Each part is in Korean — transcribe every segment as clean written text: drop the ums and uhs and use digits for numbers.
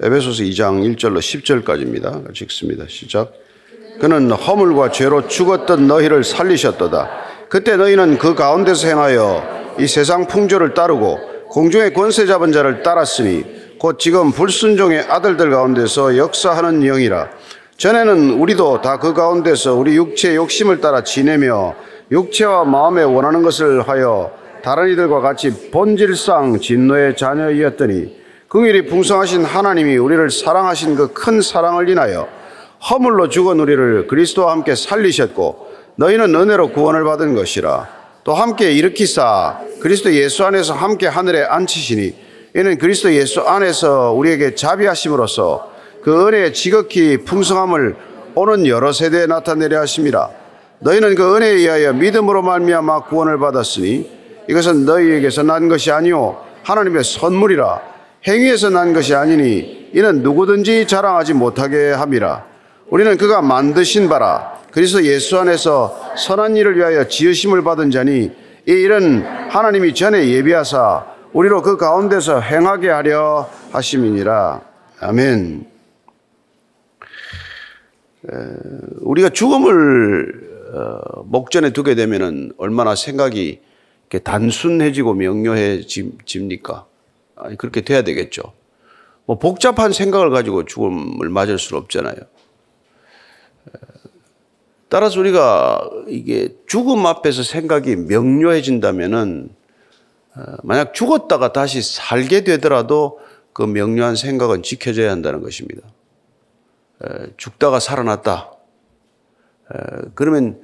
에베소서 2장 1절로 10절까지입니다. 같이 읽습니다. 시작. 그는 허물과 죄로 죽었던 너희를 살리셨도다. 그때 너희는 그 가운데서 행하여 이 세상 풍조를 따르고 공중의 권세 잡은 자를 따랐으니 곧 지금 불순종의 아들들 가운데서 역사하는 영이라. 전에는 우리도 다 그 가운데서 우리 육체의 욕심을 따라 지내며 육체와 마음에 원하는 것을 하여 다른 이들과 같이 본질상 진노의 자녀이었더니 긍휼이 풍성하신 하나님이 우리를 사랑하신 그 큰 사랑을 인하여 허물로 죽은 우리를 그리스도와 함께 살리셨고 너희는 은혜로 구원을 받은 것이라. 또 함께 일으키사 그리스도 예수 안에서 함께 하늘에 앉히시니 이는 그리스도 예수 안에서 우리에게 자비하심으로써 그 은혜의 지극히 풍성함을 오는 여러 세대에 나타내려 하심이라. 너희는 그 은혜에 의하여 믿음으로 말미암아 구원을 받았으니 이것은 너희에게서 난 것이 아니오 하나님의 선물이라. 행위에서 난 것이 아니니 이는 누구든지 자랑하지 못하게 함이라. 우리는 그가 만드신 바라 그리스도 예수 안에서 선한 일을 위하여 지으심을 받은 자니 이 일은 하나님이 전에 예비하사 우리로 그 가운데서 행하게 하려 하심이니라. 아멘. 우리가 죽음을 목전에 두게 되면은 얼마나 생각이 이렇게 단순해지고 명료해집니까? 아니, 그렇게 돼야 되겠죠. 뭐 복잡한 생각을 가지고 죽음을 맞을 수는 없잖아요. 따라서 우리가 이게 죽음 앞에서 생각이 명료해진다면은 만약 죽었다가 다시 살게 되더라도 그 명료한 생각은 지켜져야 한다는 것입니다. 죽다가 살아났다. 그러면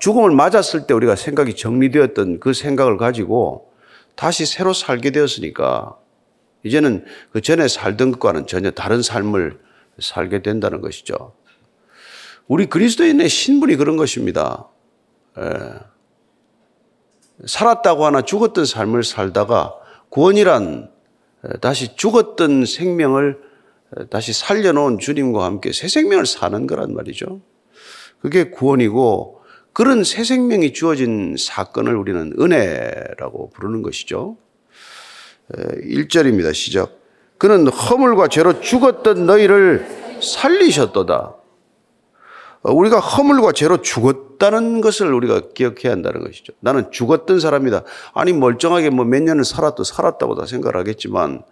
죽음을 맞았을 때 우리가 생각이 정리되었던 그 생각을 가지고 다시 새로 살게 되었으니까 이제는 그 전에 살던 것과는 전혀 다른 삶을 살게 된다는 것이죠. 우리 그리스도인의 신분이 그런 것입니다. 살았다고 하나 죽었던 삶을 살다가 구원이란 다시 죽었던 생명을 다시 살려놓은 주님과 함께 새 생명을 사는 거란 말이죠. 그게 구원이고 그런 새 생명이 주어진 사건을 우리는 은혜라고 부르는 것이죠. 1절입니다. 시작. 그는 허물과 죄로 죽었던 너희를 살리셨도다. 우리가 허물과 죄로 죽었다는 것을 우리가 기억해야 한다는 것이죠. 나는 죽었던 사람이다. 아니 멀쩡하게 뭐 몇 년을 살아도 살았다고 다 생각을 하겠지만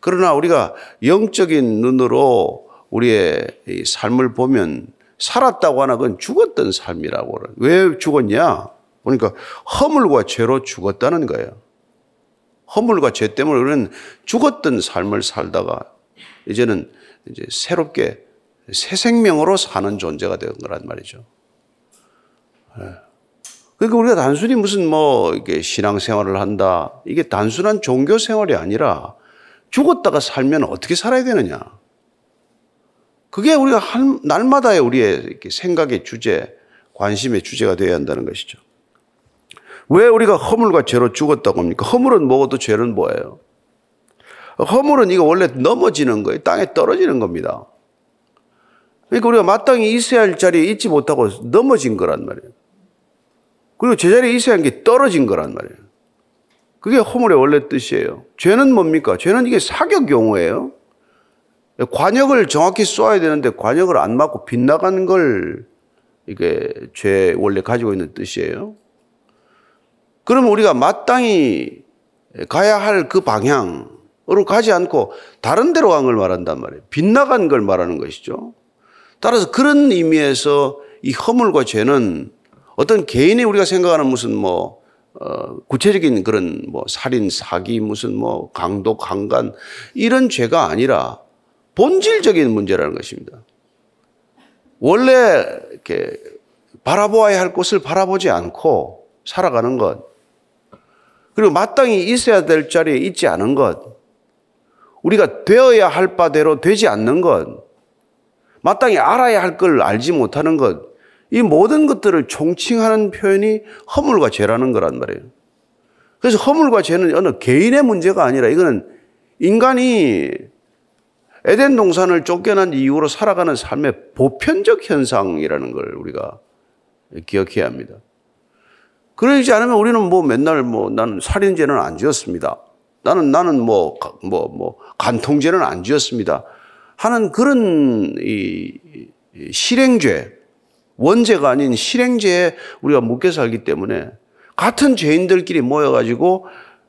그러나 우리가 영적인 눈으로 우리의 삶을 보면 살았다고 하나 그건 죽었던 삶이라고. 왜 죽었냐? 그러니까 허물과 죄로 죽었다는 거예요. 허물과 죄 때문에 우리는 죽었던 삶을 살다가 이제는 이제 새롭게 새 생명으로 사는 존재가 된 거란 말이죠. 그러니까 우리가 단순히 무슨 뭐 이렇게 신앙생활을 한다. 이게 단순한 종교생활이 아니라 죽었다가 살면 어떻게 살아야 되느냐. 그게 우리가 한 날마다의 우리의 생각의 주제, 관심의 주제가 되어야 한다는 것이죠. 왜 우리가 허물과 죄로 죽었다고 합니까? 허물은 뭐고 죄는 뭐예요? 허물은 이거 원래 넘어지는 거예요. 땅에 떨어지는 겁니다. 그러니까 우리가 마땅히 있어야 할 자리에 있지 못하고 넘어진 거란 말이에요. 그리고 제자리에 있어야 한 게 떨어진 거란 말이에요. 그게 허물의 원래 뜻이에요. 죄는 뭡니까? 죄는 이게 사격 용어예요. 관역을 정확히 쏘아야 되는데 관역을 안 맞고 빗나간 걸 이게 죄 원래 가지고 있는 뜻이에요. 그러면 우리가 마땅히 가야 할 그 방향으로 가지 않고 다른 데로 간 걸 말한단 말이에요. 빗나간 걸 말하는 것이죠. 따라서 그런 의미에서 이 허물과 죄는 어떤 개인이 우리가 생각하는 무슨 뭐 구체적인 그런 뭐 살인, 사기, 무슨 뭐 강도, 강간 이런 죄가 아니라 본질적인 문제라는 것입니다. 원래 이렇게 바라보아야 할 곳을 바라보지 않고 살아가는 것, 그리고 마땅히 있어야 될 자리에 있지 않은 것, 우리가 되어야 할 바대로 되지 않는 것, 마땅히 알아야 할 걸 알지 못하는 것, 이 모든 것들을 총칭하는 표현이 허물과 죄라는 거란 말이에요. 그래서 허물과 죄는 어느 개인의 문제가 아니라 이거는 인간이 에덴 동산을 쫓겨난 이후로 살아가는 삶의 보편적 현상이라는 걸 우리가 기억해야 합니다. 그러지 않으면 우리는 뭐 맨날 뭐 나는 살인죄는 안 지었습니다. 나는 간통죄는 안 지었습니다 하는 그런 실행죄, 원죄가 아닌 실행죄에 우리가 묶여 살기 때문에 같은 죄인들끼리 모여가지고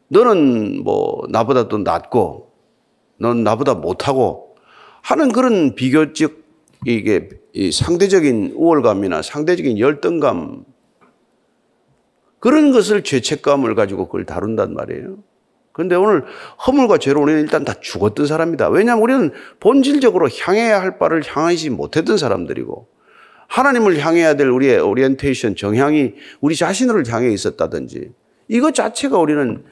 너는 나보다 더 낫고 너는 나보다 못하고 하는 그런 비교적 이게 상대적인 우월감이나 상대적인 열등감 그런 것을 죄책감을 가지고 그걸 다룬단 말이에요. 그런데 오늘 허물과 죄로 우리는 일단 다 죽었던 사람이다. 왜냐하면 우리는 본질적으로 향해야 할 바를 향하지 못했던 사람들이고 하나님을 향해야 될 우리의 오리엔테이션 정향이 우리 자신을 향해 있었다든지 이것 자체가 우리는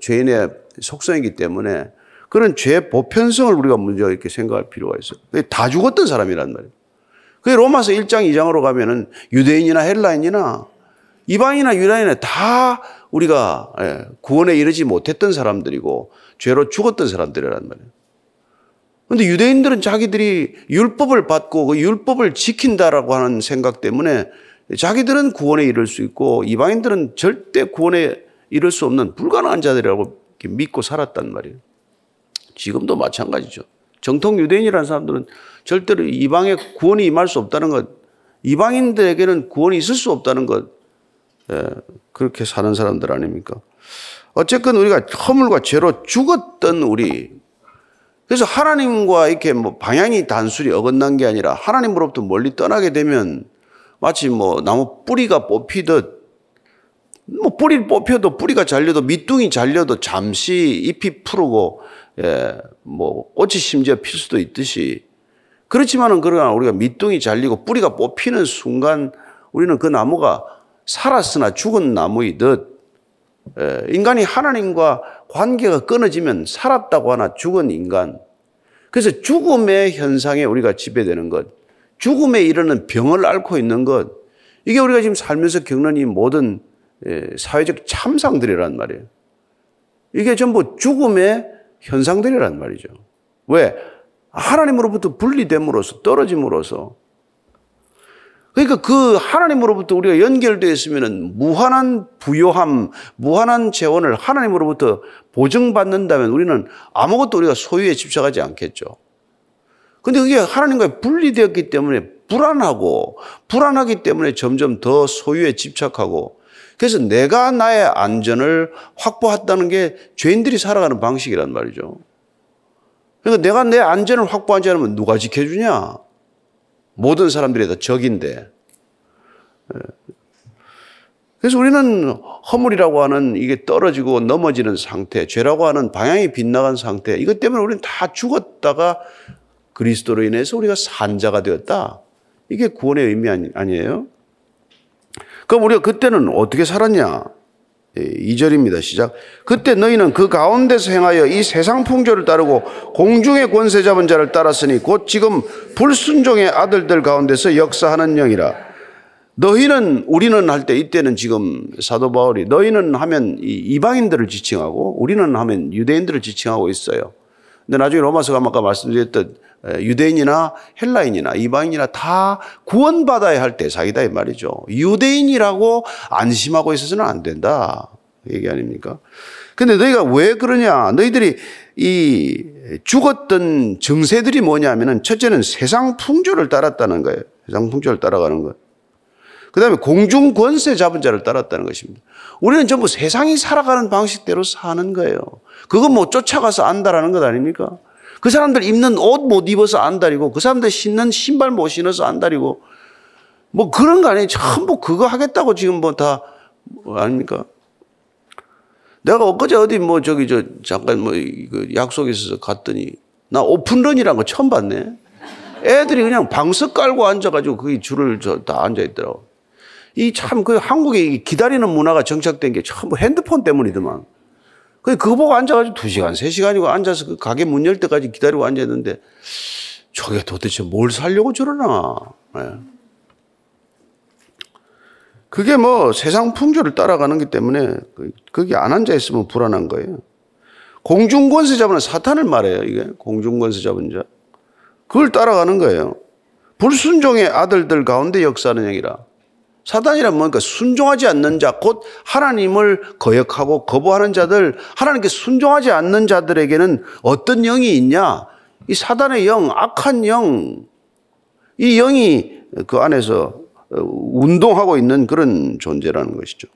죄인의 속성이기 때문에 그런 죄의 보편성을 우리가 먼저 이렇게 생각할 필요가 있어요. 다 죽었던 사람이란 말이에요. 그게 로마서 1장 2장으로 가면은 유대인이나 헬라인이나 이방인이나 유다인이나 다 우리가 구원에 이르지 못했던 사람들이고 죄로 죽었던 사람들이란 말이에요. 그런데 유대인들은 자기들이 율법을 받고 그 율법을 지킨다라고 하는 생각 때문에 자기들은 구원에 이를 수 있고 이방인들은 절대 구원에 이를 수 없는 불가능한 자들이라고 믿고 살았단 말이에요. 지금도 마찬가지죠. 정통 유대인이라는 사람들은 절대로 이방에 구원이 임할 수 없다는 것, 이방인들에게는 구원이 있을 수 없다는 것, 그렇게 사는 사람들 아닙니까? 어쨌건 우리가 허물과 죄로 죽었던 우리, 그래서 하나님과 이렇게 방향이 단순히 어긋난 게 아니라 하나님으로부터 멀리 떠나게 되면 마치 나무 뿌리가 뽑히듯 뿌리 뽑혀도 뿌리가 잘려도 밑둥이 잘려도 잠시 잎이 푸르고 꽃이 심지어 필 수도 있듯이 그렇지만은 그러나 우리가 밑둥이 잘리고 뿌리가 뽑히는 순간 우리는 그 나무가 살았으나 죽은 나무이듯 인간이 하나님과 관계가 끊어지면 살았다고 하나 죽은 인간. 그래서 죽음의 현상에 우리가 지배되는 것, 죽음에 이르는 병을 앓고 있는 것, 이게 우리가 지금 살면서 겪는 이 모든 사회적 참상들이란 말이에요. 이게 전부 죽음의 현상들이란 말이죠. 왜? 하나님으로부터 분리됨으로써 떨어짐으로써. 그러니까 그 하나님으로부터 우리가 연결되어 있으면 무한한 부요함, 무한한 재원을 하나님으로부터 보증받는다면 우리는 아무것도 우리가 소유에 집착하지 않겠죠. 그런데 그게 하나님과 분리되었기 때문에 불안하고 불안하기 때문에 점점 더 소유에 집착하고 그래서 내가 나의 안전을 확보했다는 게 죄인들이 살아가는 방식이란 말이죠. 그러니까 내가 내 안전을 확보하지 않으면 누가 지켜주냐? 모든 사람들이 다 적인데. 그래서 우리는 허물이라고 하는 이게 떨어지고 넘어지는 상태, 죄라고 하는 방향이 빗나간 상태, 이것 때문에 우리는 다 죽었다가 그리스도로 인해서 우리가 산자가 되었다. 이게 구원의 의미 아니에요? 그럼 우리가 그때는 어떻게 살았냐? 2절입니다. 시작. 그때 너희는 그 가운데서 행하여 이 세상 풍조를 따르고 공중의 권세 잡은 자를 따랐으니 곧 지금 불순종의 아들들 가운데서 역사하는 영이라. 너희는, 우리는 할 때 이때는 지금 사도 바울이 너희는 하면 이방인들을 지칭하고 우리는 하면 유대인들을 지칭하고 있어요. 근데 나중에 로마서 가면 아까 말씀드렸듯 유대인이나 헬라인이나 이방인이나 다 구원받아야 할 대상이다 이 말이죠. 유대인이라고 안심하고 있어서는 안 된다 얘기 아닙니까? 근데 너희가 왜 그러냐? 너희들이 이 죽었던 증세들이 뭐냐면은 첫째는 세상 풍조를 따랐다는 거예요. 세상 풍조를 따라가는 거예요. 그다음에 공중 권세 잡은 자를 따랐다는 것입니다. 우리는 전부 세상이 살아가는 방식대로 사는 거예요. 그거 쫓아가서 안다라는 것 아닙니까? 그 사람들 입는 옷 못 입어서 안달이고 그 사람들 신는 신발 못 신어서 안달이고 그런 거 아니에요. 전부 그거 하겠다고 지금 다 아닙니까? 내가 엊그제 어디 잠깐 약속이 있어서 갔더니 나 오픈런이라는 거 처음 봤네. 애들이 그냥 방석 깔고 앉아가지고 거기 줄을 다 앉아있더라고. 이 참 그 한국에 기다리는 문화가 정착된 게 전부 핸드폰 때문이더만. 그거 보고 앉아가지고 2시간, 3시간이고 앉아서 그 가게 문 열 때까지 기다리고 앉아있는데 저게 도대체 뭘 살려고 저러나. 그게 세상 풍조를 따라가는 게 때문에 거기 안 앉아있으면 불안한 거예요. 공중권세 잡은 사탄을 말해요. 이게 공중권세 잡은 자. 그걸 따라가는 거예요. 불순종의 아들들 가운데 역사하는 영이라. 사단이란 뭡니까? 순종하지 않는 자, 곧 하나님을 거역하고 거부하는 자들, 하나님께 순종하지 않는 자들에게는 어떤 영이 있냐? 이 사단의 영, 악한 영, 이 영이 그 안에서 운동하고 있는 그런 존재라는 것이죠.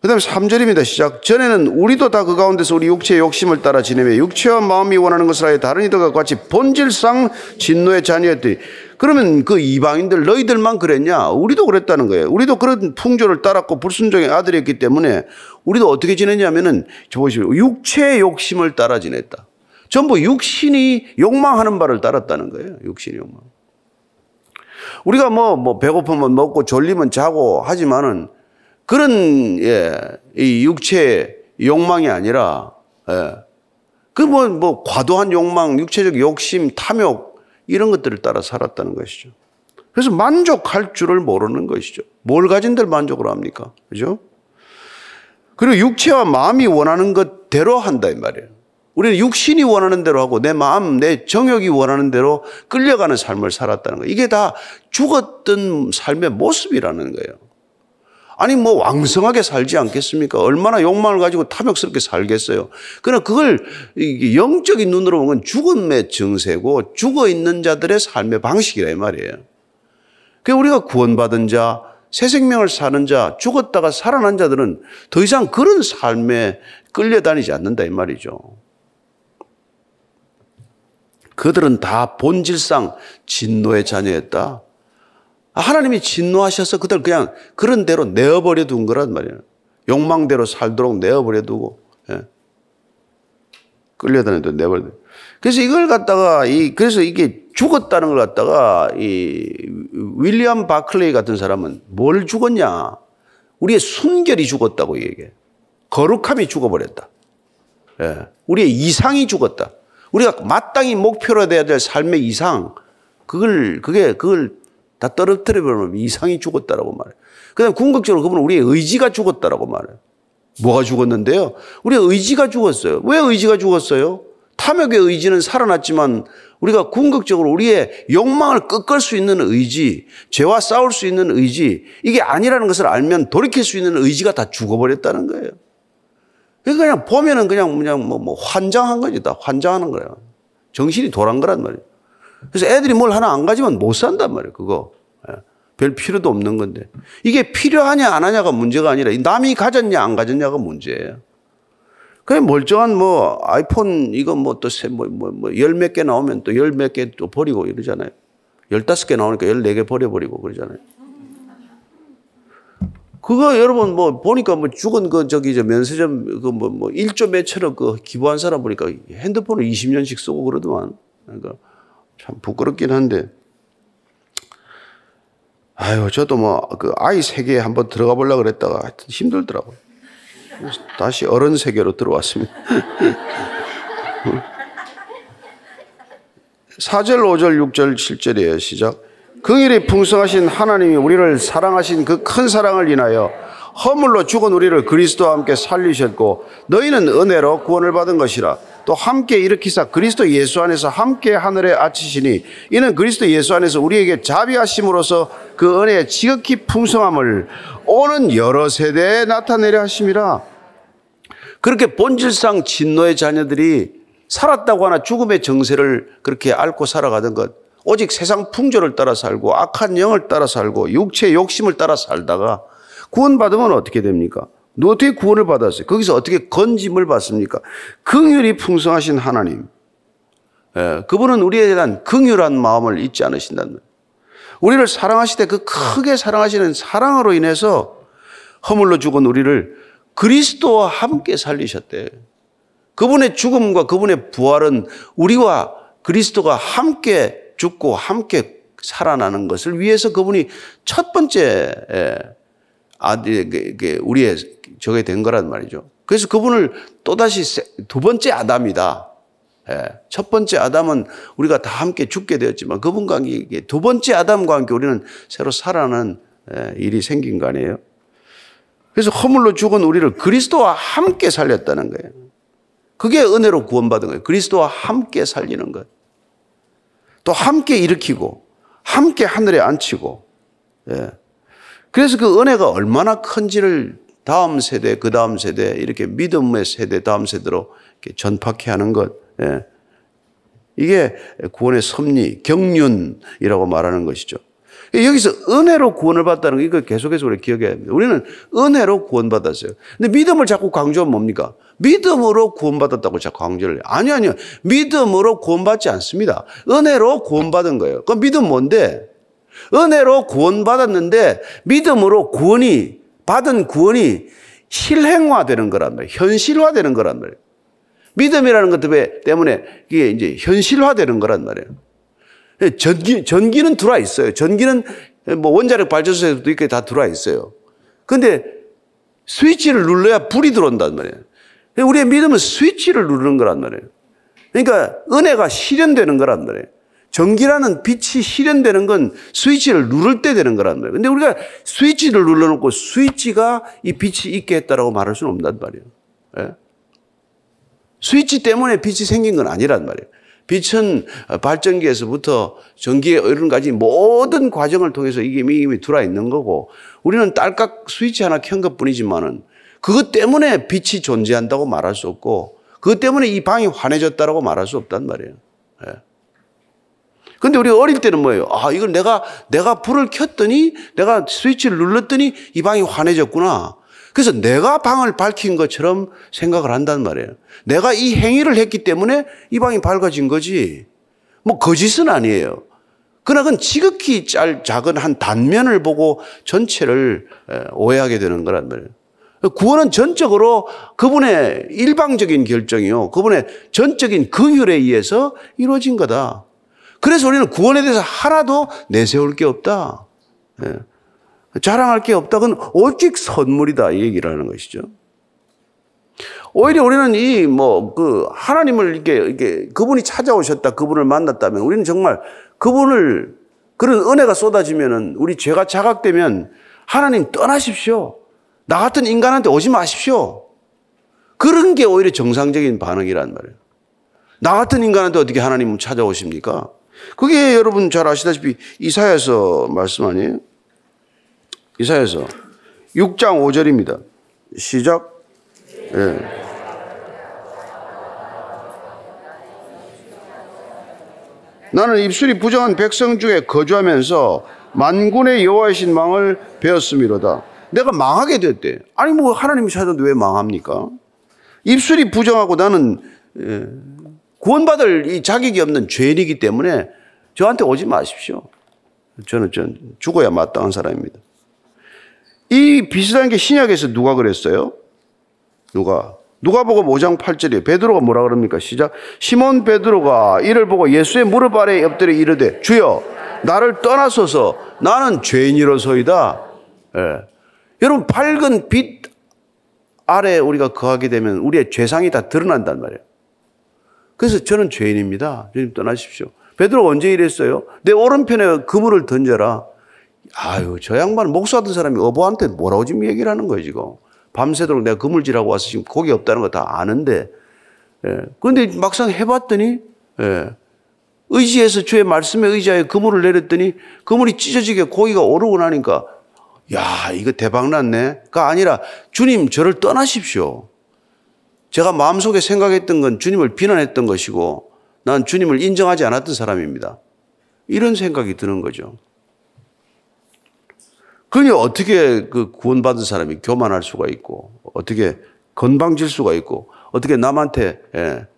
그 다음에 3절입니다. 시작. 전에는 우리도 다 그 가운데서 우리 육체의 욕심을 따라 지내며 육체와 마음이 원하는 것을 하여 다른 이들과 같이 본질상 진노의 자녀였더니. 그러면 그 이방인들 너희들만 그랬냐? 우리도 그랬다는 거예요. 우리도 그런 풍조를 따랐고 불순종의 아들이었기 때문에 우리도 어떻게 지냈냐면은 보시면 육체의 욕심을 따라 지냈다. 전부 육신이 욕망하는 바를 따랐다는 거예요. 육신이 욕망. 우리가 뭐 배고프면 먹고 졸리면 자고 하지만은 그런 이 육체의 욕망이 아니라 그 뭐 과도한 욕망, 육체적 욕심, 탐욕 이런 것들을 따라 살았다는 것이죠. 그래서 만족할 줄을 모르는 것이죠. 뭘 가진들 만족을 합니까? 그죠? 그리고 육체와 마음이 원하는 것대로 한다 이 말이에요. 우리는 육신이 원하는 대로 하고 내 마음, 내 정욕이 원하는 대로 끌려가는 삶을 살았다는 거예요. 이게 다 죽었던 삶의 모습이라는 거예요. 아니 뭐 왕성하게 살지 않겠습니까? 얼마나 욕망을 가지고 탐욕스럽게 살겠어요. 그러나 그걸 영적인 눈으로 보면 죽음의 증세고 죽어있는 자들의 삶의 방식이라 이 말이에요. 그래서 우리가 구원받은 자, 새 생명을 사는 자, 죽었다가 살아난 자들은 더 이상 그런 삶에 끌려다니지 않는다 이 말이죠. 그들은 다 본질상 진노의 자녀였다. 하나님이 진노하셔서 그들 그냥 그런 대로 내어버려 둔 거란 말이에요. 욕망대로 살도록 내어버려 두고, 끌려다녀도 내버려 두고. 그래서 이걸 갖다가, 그래서 이게 죽었다는 걸 갖다가, 윌리엄 바클레이 같은 사람은 뭘 죽었냐? 우리의 순결이 죽었다고 얘기해. 거룩함이 죽어버렸다. 예. 우리의 이상이 죽었다. 우리가 마땅히 목표로 돼야 될 삶의 이상, 그걸 다 떨어뜨려버리면 이상이 죽었다라고 말해요. 그 다음에 궁극적으로 그분은 우리의 의지가 죽었다라고 말해요. 뭐가 죽었는데요? 우리의 의지가 죽었어요. 왜 의지가 죽었어요? 탐욕의 의지는 살아났지만 우리가 궁극적으로 우리의 욕망을 꺾을 수 있는 의지, 죄와 싸울 수 있는 의지, 이게 아니라는 것을 알면 돌이킬 수 있는 의지가 다 죽어버렸다는 거예요. 그냥 보면은 그냥 뭐 환장한 거지. 다 환장하는 거예요. 정신이 돌아간 거란 말이에요. 그래서 애들이 뭘 하나 안 가지면 못 산단 말이에요. 그거. 별 필요도 없는 건데. 이게 필요하냐 안 하냐가 문제가 아니라 남이 가졌냐 안 가졌냐가 문제예요. 그냥 멀쩡한 뭐 아이폰 이거 뭐 열 몇 개 나오면 또 열 몇 개 또 버리고 이러잖아요. 15개 나오니까 14개 버려버리고 그러잖아요. 그거 여러분 뭐 보니까 뭐 죽은 그 저기 저 면세점 그 뭐 1조 매처럼 그 기부한 사람 보니까 핸드폰을 20년씩 쓰고 그러더만. 그러니까 참 부끄럽긴 한데. 아유, 저도 뭐 그 아이 세계에 한번 들어가 보려고 그랬다가 하여튼 힘들더라고요. 그래서 다시 어른 세계로 들어왔습니다. 4절, 5절, 6절, 7절이에요. 시작. 긍휼이 풍성하신 하나님이 우리를 사랑하신 그 큰 사랑을 인하여 허물로 죽은 우리를 그리스도와 함께 살리셨고 너희는 은혜로 구원을 받은 것이라. 또 함께 일으키사 그리스도 예수 안에서 함께 하늘에 앉히시니 이는 그리스도 예수 안에서 우리에게 자비하심으로써 그 은혜의 지극히 풍성함을 오는 여러 세대에 나타내려 하심이라. 그렇게 본질상 진노의 자녀들이 살았다고 하나 죽음의 정세를 그렇게 앓고 살아가던 것, 오직 세상 풍조를 따라 살고 악한 영을 따라 살고 육체의 욕심을 따라 살다가 구원받으면 어떻게 됩니까? 어떻게 구원을 받았어요? 거기서 어떻게 건짐을 받습니까? 긍휼이 풍성하신 하나님, 그분은 우리에 대한 긍휼한 마음을 잊지 않으신다는 거예요. 우리를 사랑하시되 그 크게 사랑하시는 사랑으로 인해서 허물로 죽은 우리를 그리스도와 함께 살리셨대요. 그분의 죽음과 그분의 부활은 우리와 그리스도가 함께 죽고 함께 살아나는 것을 위해서 그분이 첫 번째 아들에게 우리의 저게 된 거란 말이죠. 그래서 그분을 또다시 두 번째 아담이다. 첫 번째 아담은 우리가 다 함께 죽게 되었지만 그분과 함께 두 번째 아담과 함께 우리는 새로 살아나는 일이 생긴 거 아니에요. 그래서 허물로 죽은 우리를 그리스도와 함께 살렸다는 거예요. 그게 은혜로 구원받은 거예요. 그리스도와 함께 살리는 것. 또 함께 일으키고 함께 하늘에 앉히고 그래서 그 은혜가 얼마나 큰지를 다음 세대, 그 다음 세대, 이렇게 믿음의 세대, 다음 세대로 이렇게 전파케 하는 것. 예. 이게 구원의 섭리, 경륜이라고 말하는 것이죠. 여기서 은혜로 구원을 받다는 거, 이거 계속해서 우리 기억해야 합니다. 우리는 은혜로 구원받았어요. 근데 믿음을 자꾸 강조하면 뭡니까? 믿음으로 구원받았다고 자꾸 강조를 해요. 아니요. 믿음으로 구원받지 않습니다. 은혜로 구원받은 거예요. 그럼 믿음 뭔데? 은혜로 구원받았는데 믿음으로 구원이, 받은 구원이 실행화되는 거란 말이에요. 현실화되는 거란 말이에요. 믿음이라는 것 때문에 이게 이제 현실화되는 거란 말이에요. 전기는 들어와 있어요. 전기는 뭐 원자력 발전소에도 이렇게 다 들어와 있어요. 그런데 스위치를 눌러야 불이 들어온단 말이에요. 우리의 믿음은 스위치를 누르는 거란 말이에요. 그러니까 은혜가 실현되는 거란 말이에요. 전기라는 빛이 실현되는 건 스위치를 누를 때 되는 거란 말이에요. 그런데 우리가 스위치를 눌러놓고 스위치가 이 빛이 있게 했다라고 말할 수는 없단 말이에요. 예? 스위치 때문에 빛이 생긴 건 아니란 말이에요. 빛은 발전기에서부터 전기에 이른까지 모든 과정을 통해서 이게 이미 들어와 있는 거고, 우리는 딸깍 스위치 하나 켠 것뿐이지만은 그것 때문에 빛이 존재한다고 말할 수 없고, 그것 때문에 이 방이 환해졌다라고 말할 수 없단 말이에요. 예. 근데 우리 어릴 때는 뭐예요? 아, 이걸 내가 불을 켰더니, 내가 스위치를 눌렀더니 이 방이 환해졌구나. 그래서 내가 방을 밝힌 것처럼 생각을 한단 말이에요. 내가 이 행위를 했기 때문에 이 방이 밝아진 거지. 뭐 거짓은 아니에요. 그러나 그건 지극히 작은 한 단면을 보고 전체를 오해하게 되는 거란 말이에요. 구원은 전적으로 그분의 일방적인 결정이요, 그분의 전적인 긍휼에 의해서 이루어진 거다. 그래서 우리는 구원에 대해서 하나도 내세울 게 없다. 예. 자랑할 게 없다. 그건 오직 선물이다. 이 얘기를 하는 것이죠. 오히려 우리는 하나님을 이렇게 그분이 찾아오셨다, 그분을 만났다면 우리는 정말 그분을, 그런 은혜가 쏟아지면은 우리 죄가 자각되면 하나님 떠나십시오. 나 같은 인간한테 오지 마십시오. 그런 게 오히려 정상적인 반응이란 말이에요. 나 같은 인간한테 어떻게 하나님을 찾아오십니까? 그게 여러분 잘 아시다시피 이사야서 말씀 아니에요? 이사야서 6장 5절입니다. 시작. 예. 나는 입술이 부정한 백성 중에 거주하면서 만군의 여호와이신 망을 배웠음이로다. 내가 망하게 됐대. 아니 뭐 하나님이 찾아도 왜 망합니까? 입술이 부정하고 나는 구원받을 이 자격이 없는 죄인이기 때문에 저한테 오지 마십시오. 저는 죽어야 마땅한 사람입니다. 이 비슷한 게 신약에서 누가 그랬어요? 누가복음 5장 8절에 베드로가 뭐라 그럽니까? 시작. 시몬 베드로가 이를 보고 예수의 무릎 아래에 엎드려 이르되 주여 나를 떠나소서 나는 죄인이로소이다. 예. 여러분 밝은 빛 아래에 우리가 거하게 되면 우리의 죄상이 다 드러난단 말이에요. 그래서 저는 죄인입니다. 주님 떠나십시오. 베드로가 언제 이랬어요? 내 오른편에 그물을 던져라. 아유, 저 양반 목수하던 사람이 어부한테 뭐라고 지금 얘기를 하는 거예요, 지금. 밤새도록 내가 그물질하고 와서 지금 고기 없다는 거 다 아는데, 예. 그런데 막상 해봤더니, 예. 의지해서 주의 말씀에 의지하여 그물을 내렸더니 그물이 찢어지게 고기가 오르고 나니까, 야, 이거 대박 났네.가 아니라 주님 저를 떠나십시오. 제가 마음속에 생각했던 건 주님을 비난했던 것이고, 난 주님을 인정하지 않았던 사람입니다. 이런 생각이 드는 거죠. 그러니 어떻게 그 구원받은 사람이 교만할 수가 있고, 어떻게 건방질 수가 있고, 어떻게 남한테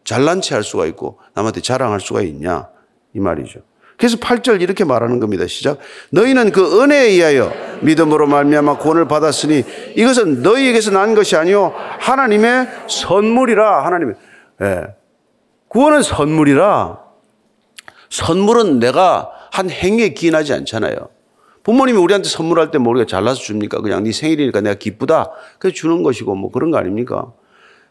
잘난 체할 수가 있고, 남한테 자랑할 수가 있냐 이 말이죠. 그래서 8절 이렇게 말하는 겁니다. 시작. 너희는 그 은혜에 의하여 믿음으로 말미암아 구원을 받았으니 이것은 너희에게서 난 것이 아니요 하나님의 선물이라. 하나님의 구원은 선물이라. 선물은 내가 한 행위에 기인하지 않잖아요. 부모님이 우리한테 선물할 때 뭐 우리가 잘라서 줍니까? 그냥 네 생일이니까 내가 기쁘다. 그래서 주는 것이고 뭐 그런 거 아닙니까?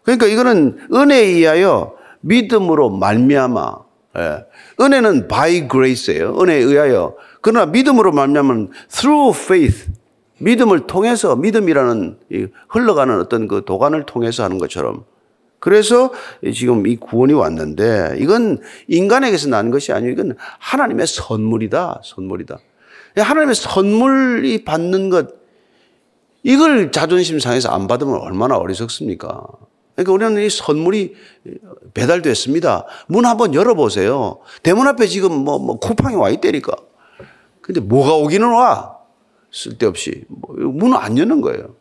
그러니까 이거는 은혜에 의하여 믿음으로 말미암아. 예. 은혜는 by grace예요. 은혜에 의하여. 그러나 믿음으로 말미암은 through faith. 믿음을 통해서, 믿음이라는 이 흘러가는 어떤 그 도관을 통해서 하는 것처럼. 그래서 지금 이 구원이 왔는데 이건 인간에게서 난 것이 아니에요. 이건 하나님의 선물이다. 선물이다. 하나님의 선물이 받는 것, 이걸 자존심 상해서 안 받으면 얼마나 어리석습니까? 그러니까 우리는 이 선물이 배달됐습니다. 문 한번 열어보세요. 대문 앞에 지금 뭐 쿠팡이 와 있다니까. 근데 뭐가 오기는 와. 쓸데없이. 문을 안 여는 거예요.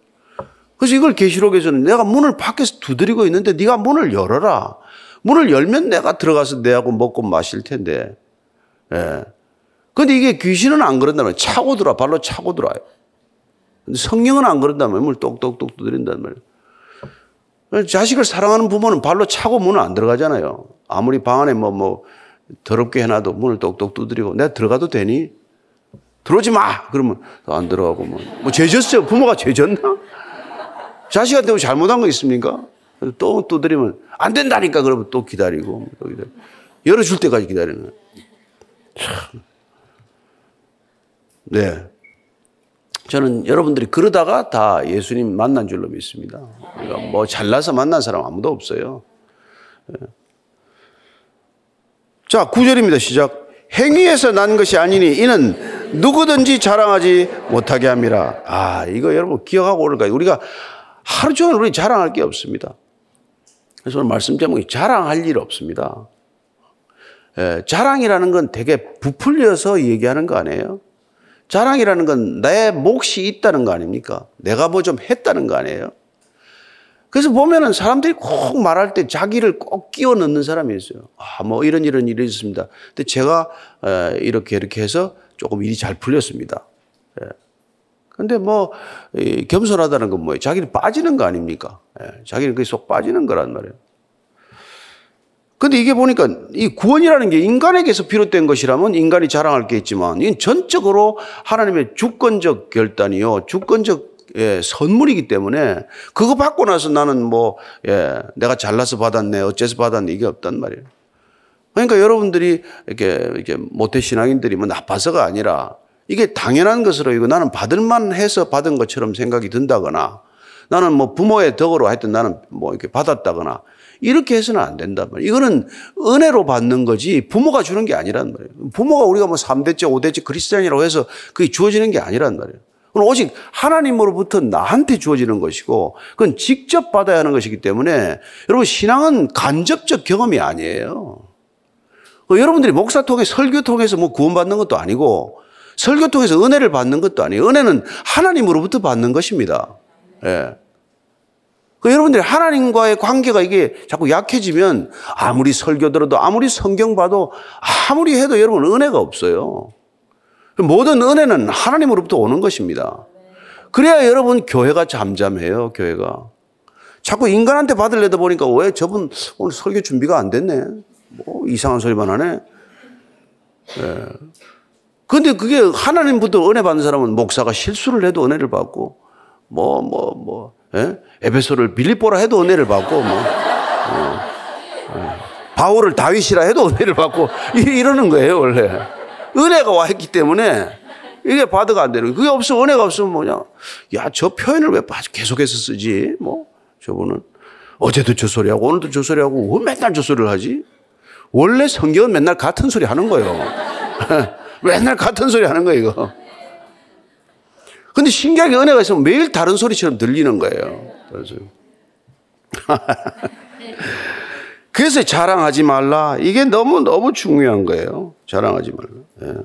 그래서 이걸 계시록에서는 내가 문을 밖에서 두드리고 있는데 네가 문을 열어라. 문을 열면 내가 들어가서 내하고 먹고 마실 텐데. 예. 근데 이게 귀신은 안 그런다는 거예요. 차고 들어와. 발로 차고 들어와요. 근데 성령은 안 그런다는 말이에요. 문을 똑똑똑 두드린다는 말이에요. 자식을 사랑하는 부모는 발로 차고 문을 안 들어가잖아요. 아무리 방 안에 뭐 더럽게 해놔도 문을 똑똑 두드리고 내가 들어가도 되니? 들어오지 마! 그러면 안 들어가고 뭐 죄 졌어요? 부모가 죄 졌나? 자식한테 뭐 잘못한 거 있습니까? 또 두드리면 안 된다니까! 그러면 또 기다리고 또 기다리고 열어줄 때까지 기다리는 거예요. 참. 네. 저는 여러분들이 그러다가 다 예수님 만난 줄로 믿습니다. 그러니까 뭐 잘나서 만난 사람 아무도 없어요. 자, 9절입니다. 시작. 행위에서 난 것이 아니니 이는 누구든지 자랑하지 못하게 합니다. 아, 이거 여러분 기억하고 오늘까지 우리가 하루 종일 우리 자랑할 게 없습니다. 그래서 오늘 말씀 제목이 자랑할 일 없습니다. 예, 자랑이라는 건 되게 부풀려서 얘기하는 거 아니에요? 자랑이라는 건 내 몫이 있다는 거 아닙니까? 내가 뭐 좀 했다는 거 아니에요? 그래서 보면은 사람들이 꼭 말할 때 자기를 꼭 끼워 넣는 사람이 있어요. 아, 뭐 이런 일이 있었습니다. 근데 제가 이렇게 해서 조금 일이 잘 풀렸습니다. 예. 근데 뭐 겸손하다는 건 뭐예요? 자기는 빠지는 거 아닙니까? 예. 자기는 그게 쏙 빠지는 거란 말이에요. 근데 이게 보니까 이 구원이라는 게 인간에게서 비롯된 것이라면 인간이 자랑할 게 있지만 이건 전적으로 하나님의 주권적 결단이요. 주권적 예, 선물이기 때문에 그거 받고 나서 나는 뭐, 예, 내가 잘나서 받았네, 어째서 받았네, 이게 없단 말이에요. 그러니까 여러분들이 이렇게 모태신앙인들이 뭐 나빠서가 아니라 이게 당연한 것으로 이거 나는 받을만 해서 받은 것처럼 생각이 든다거나 나는 뭐 부모의 덕으로 하여튼 나는 뭐 이렇게 받았다거나 이렇게 해서는 안 된단 말이에요. 이거는 은혜로 받는 거지 부모가 주는 게 아니란 말이에요. 부모가 우리가 뭐 3대째, 5대째 크리스찬이라고 해서 그게 주어지는 게 아니란 말이에요. 그건 오직 하나님으로부터 나한테 주어지는 것이고 그건 직접 받아야 하는 것이기 때문에 여러분 신앙은 간접적 경험이 아니에요. 여러분들이 목사 통해 설교 통해서 뭐 구원받는 것도 아니고 설교 통해서 은혜를 받는 것도 아니에요. 은혜는 하나님으로부터 받는 것입니다. 예. 그 여러분들이 하나님과의 관계가 이게 자꾸 약해지면 아무리 설교 들어도 아무리 성경 봐도 아무리 해도 여러분 은혜가 없어요. 모든 은혜는 하나님으로부터 오는 것입니다. 그래야 여러분 교회가 잠잠해요. 교회가. 자꾸 인간한테 받으려다 보니까 왜 저분 오늘 설교 준비가 안 됐네. 뭐 이상한 소리만 하네. 예. 근데 그게 하나님부터 은혜 받는 사람은 목사가 실수를 해도 은혜를 받고 예? 에베소를 빌립보라 해도 은혜를 받고, 바울을 다윗이라 해도 은혜를 받고, 이러는 거예요, 원래. 은혜가 와 있기 때문에 이게 받아가 안 되는 거예요. 그게 없으면, 은혜가 없으면 뭐냐. 야, 저 표현을 왜 계속해서 쓰지? 뭐, 저분은 어제도 저 소리하고, 오늘도 저 소리하고, 왜 맨날 저 소리를 하지? 원래 성경은 맨날 같은 소리 하는 거예요. 맨날 같은 소리 하는 거예요, 이거. 근데 신기하게 은혜가 있으면 매일 다른 소리처럼 들리는 거예요. 그래서 자랑하지 말라. 이게 너무 중요한 거예요. 자랑하지 말라. 예.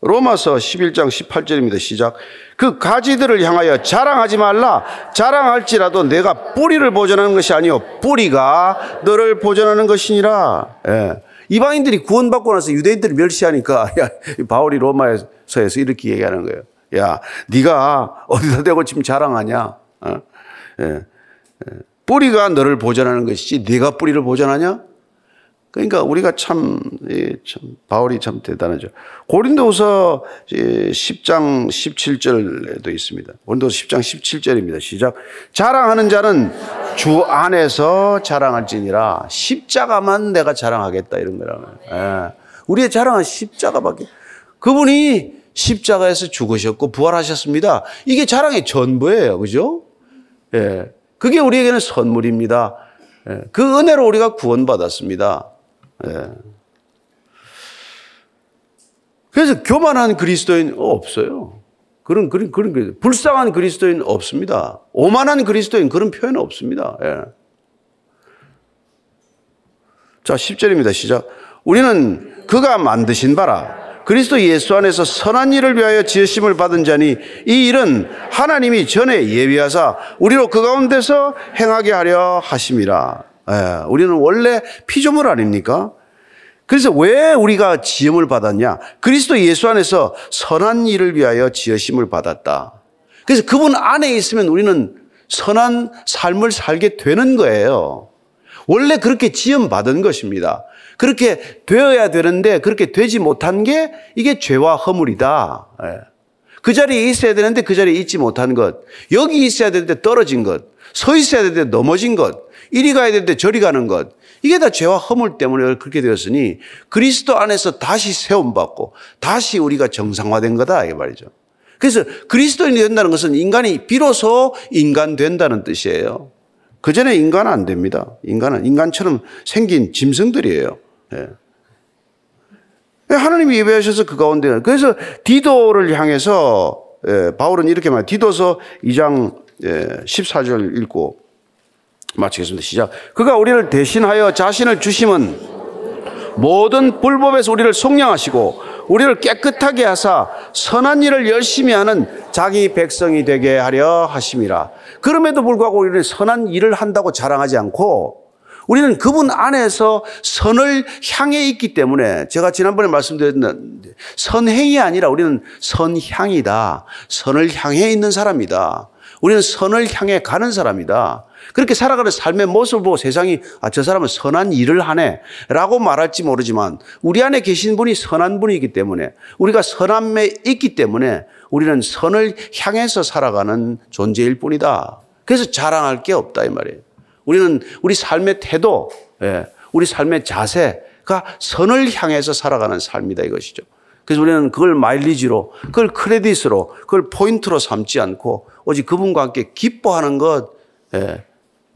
로마서 11장 18절입니다. 시작. 그 가지들을 향하여 자랑하지 말라. 자랑할지라도 내가 뿌리를 보존하는 것이 아니요 뿌리가 너를 보존하는 것이니라. 예. 이방인들이 구원받고 나서 유대인들을 멸시하니까 야, 바울이 로마서에서 이렇게 얘기하는 거예요. 야, 네가 어디다 대고 지금 자랑하냐? 어? 예. 뿌리가 너를 보존하는 것이지 네가 뿌리를 보존하냐? 그러니까 우리가 참 바울이 참 대단하죠. 고린도후서 10장 17절에도 있습니다. 고린도후서 10장 17절입니다. 시작. 자랑하는 자는 주 안에서 자랑할지니라. 십자가만 내가 자랑하겠다 이런 거라면. 예. 우리의 자랑은 십자가밖에. 그분이 십자가에서 죽으셨고 부활하셨습니다. 이게 자랑의 전부예요. 그죠? 예. 그게 우리에게는 선물입니다. 예. 그 은혜로 우리가 구원받았습니다. 예. 그래서 교만한 그리스도인 없어요. 그런 불쌍한 그리스도인 없습니다. 오만한 그리스도인 그런 표현 없습니다. 예. 자, 10절입니다. 시작. 우리는 그가 만드신 바라 그리스도 예수 안에서 선한 일을 위하여 지으심을 받은 자니 이 일은 하나님이 전에 예비하사 우리로 그 가운데서 행하게 하려 하심이라. 예, 우리는 원래 피조물 아닙니까? 그래서 왜 우리가 지음을 받았냐? 그리스도 예수 안에서 선한 일을 위하여 지으심을 받았다. 그래서 그분 안에 있으면 우리는 선한 삶을 살게 되는 거예요. 원래 그렇게 지음 받은 것입니다. 그렇게 되어야 되는데 그렇게 되지 못한 게 이게 죄와 허물이다. 그 자리에 있어야 되는데 그 자리에 있지 못한 것, 여기 있어야 되는데 떨어진 것, 서 있어야 되는데 넘어진 것, 이리 가야 되는데 저리 가는 것, 이게 다 죄와 허물 때문에 그렇게 되었으니 그리스도 안에서 다시 세움받고 다시 우리가 정상화된 거다 이 말이죠. 그래서 그리스도인이 된다는 것은 인간이 비로소 인간 된다는 뜻이에요. 그 전에 인간은 안 됩니다. 인간은 인간처럼 생긴 짐승들이에요. 예. 하나님이 예배하셔서 그 가운데, 그래서 디도를 향해서, 예, 바울은 이렇게 말해요. 디도서 2장, 예, 14절 읽고 마치겠습니다. 시작. 그가 우리를 대신하여 자신을 주심은 모든 불법에서 우리를 속량하시고 우리를 깨끗하게 하사 선한 일을 열심히 하는 자기 백성이 되게 하려 하심이라. 그럼에도 불구하고 우리는 선한 일을 한다고 자랑하지 않고 우리는 그분 안에서 선을 향해 있기 때문에, 제가 지난번에 말씀드렸는데 선행이 아니라 우리는 선향이다. 선을 향해 있는 사람이다. 우리는 선을 향해 가는 사람이다. 그렇게 살아가는 삶의 모습을 보고 세상이 아, 저 사람은 선한 일을 하네 라고 말할지 모르지만 우리 안에 계신 분이 선한 분이기 때문에, 우리가 선함에 있기 때문에 우리는 선을 향해서 살아가는 존재일 뿐이다. 그래서 자랑할 게 없다 이 말이에요. 우리는 우리 삶의 태도, 우리 삶의 자세가 선을 향해서 살아가는 삶이다 이것이죠. 그래서 우리는 그걸 마일리지로, 그걸 크레딧으로, 그걸 포인트로 삼지 않고 오직 그분과 함께 기뻐하는 것,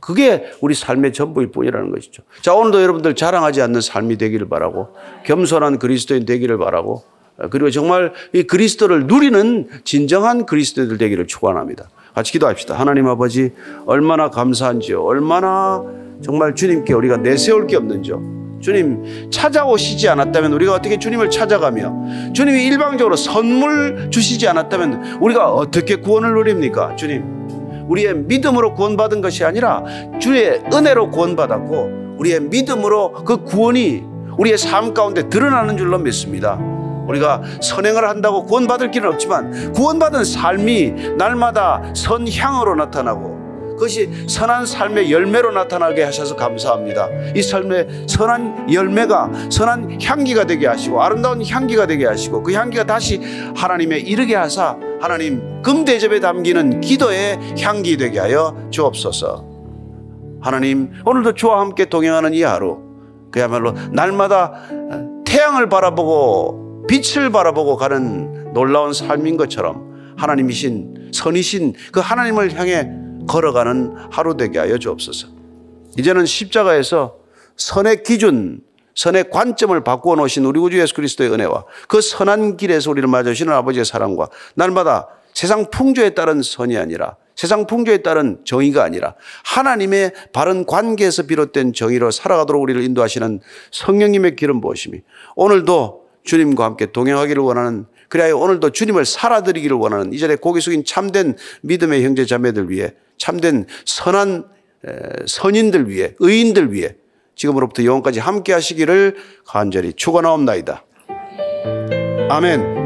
그게 우리 삶의 전부일 뿐이라는 것이죠. 자, 오늘도 여러분들 자랑하지 않는 삶이 되기를 바라고, 겸손한 그리스도인 되기를 바라고, 그리고 정말 이 그리스도를 누리는 진정한 그리스도인들 되기를 축원합니다. 같이 기도합시다. 하나님 아버지, 얼마나 감사한지요. 얼마나 정말 주님께 우리가 내세울 게 없는지요. 주님 찾아오시지 않았다면 우리가 어떻게 주님을 찾아가며, 주님이 일방적으로 선물 주시지 않았다면 우리가 어떻게 구원을 누립니까? 주님, 우리의 믿음으로 구원받은 것이 아니라 주의 은혜로 구원받았고 우리의 믿음으로 그 구원이 우리의 삶 가운데 드러나는 줄로 믿습니다. 우리가 선행을 한다고 구원받을 길은 없지만 구원받은 삶이 날마다 선향으로 나타나고 그것이 선한 삶의 열매로 나타나게 하셔서 감사합니다. 이 삶의 선한 열매가 선한 향기가 되게 하시고 아름다운 향기가 되게 하시고 그 향기가 다시 하나님에 이르게 하사 하나님 금대접에 담기는 기도의 향기 되게 하여 주옵소서. 하나님, 오늘도 주와 함께 동행하는 이 하루, 그야말로 날마다 태양을 바라보고 빛을 바라보고 가는 놀라운 삶인 것처럼 하나님이신 선이신 그 하나님을 향해 걸어가는 하루 되게 하여 주옵소서. 이제는 십자가에서 선의 기준, 선의 관점을 바꾸어 놓으신 우리 구주 예수 그리스도의 은혜와 그 선한 길에서 우리를 맞아주시는 아버지의 사랑과 날마다 세상 풍조에 따른 선이 아니라 세상 풍조에 따른 정의가 아니라 하나님의 바른 관계에서 비롯된 정의로 살아가도록 우리를 인도하시는 성령님의 기름 부으심이 오늘도 주님과 함께 동행하기를 원하는, 그래야 오늘도 주님을 살아드리기를 원하는 이 자리에 고개 숙인 참된 믿음의 형제 자매들 위해, 참된 선한 선인들 위해, 의인들 위해 지금으로부터 영원까지 함께 하시기를 간절히 축원하옵나이다. 아멘.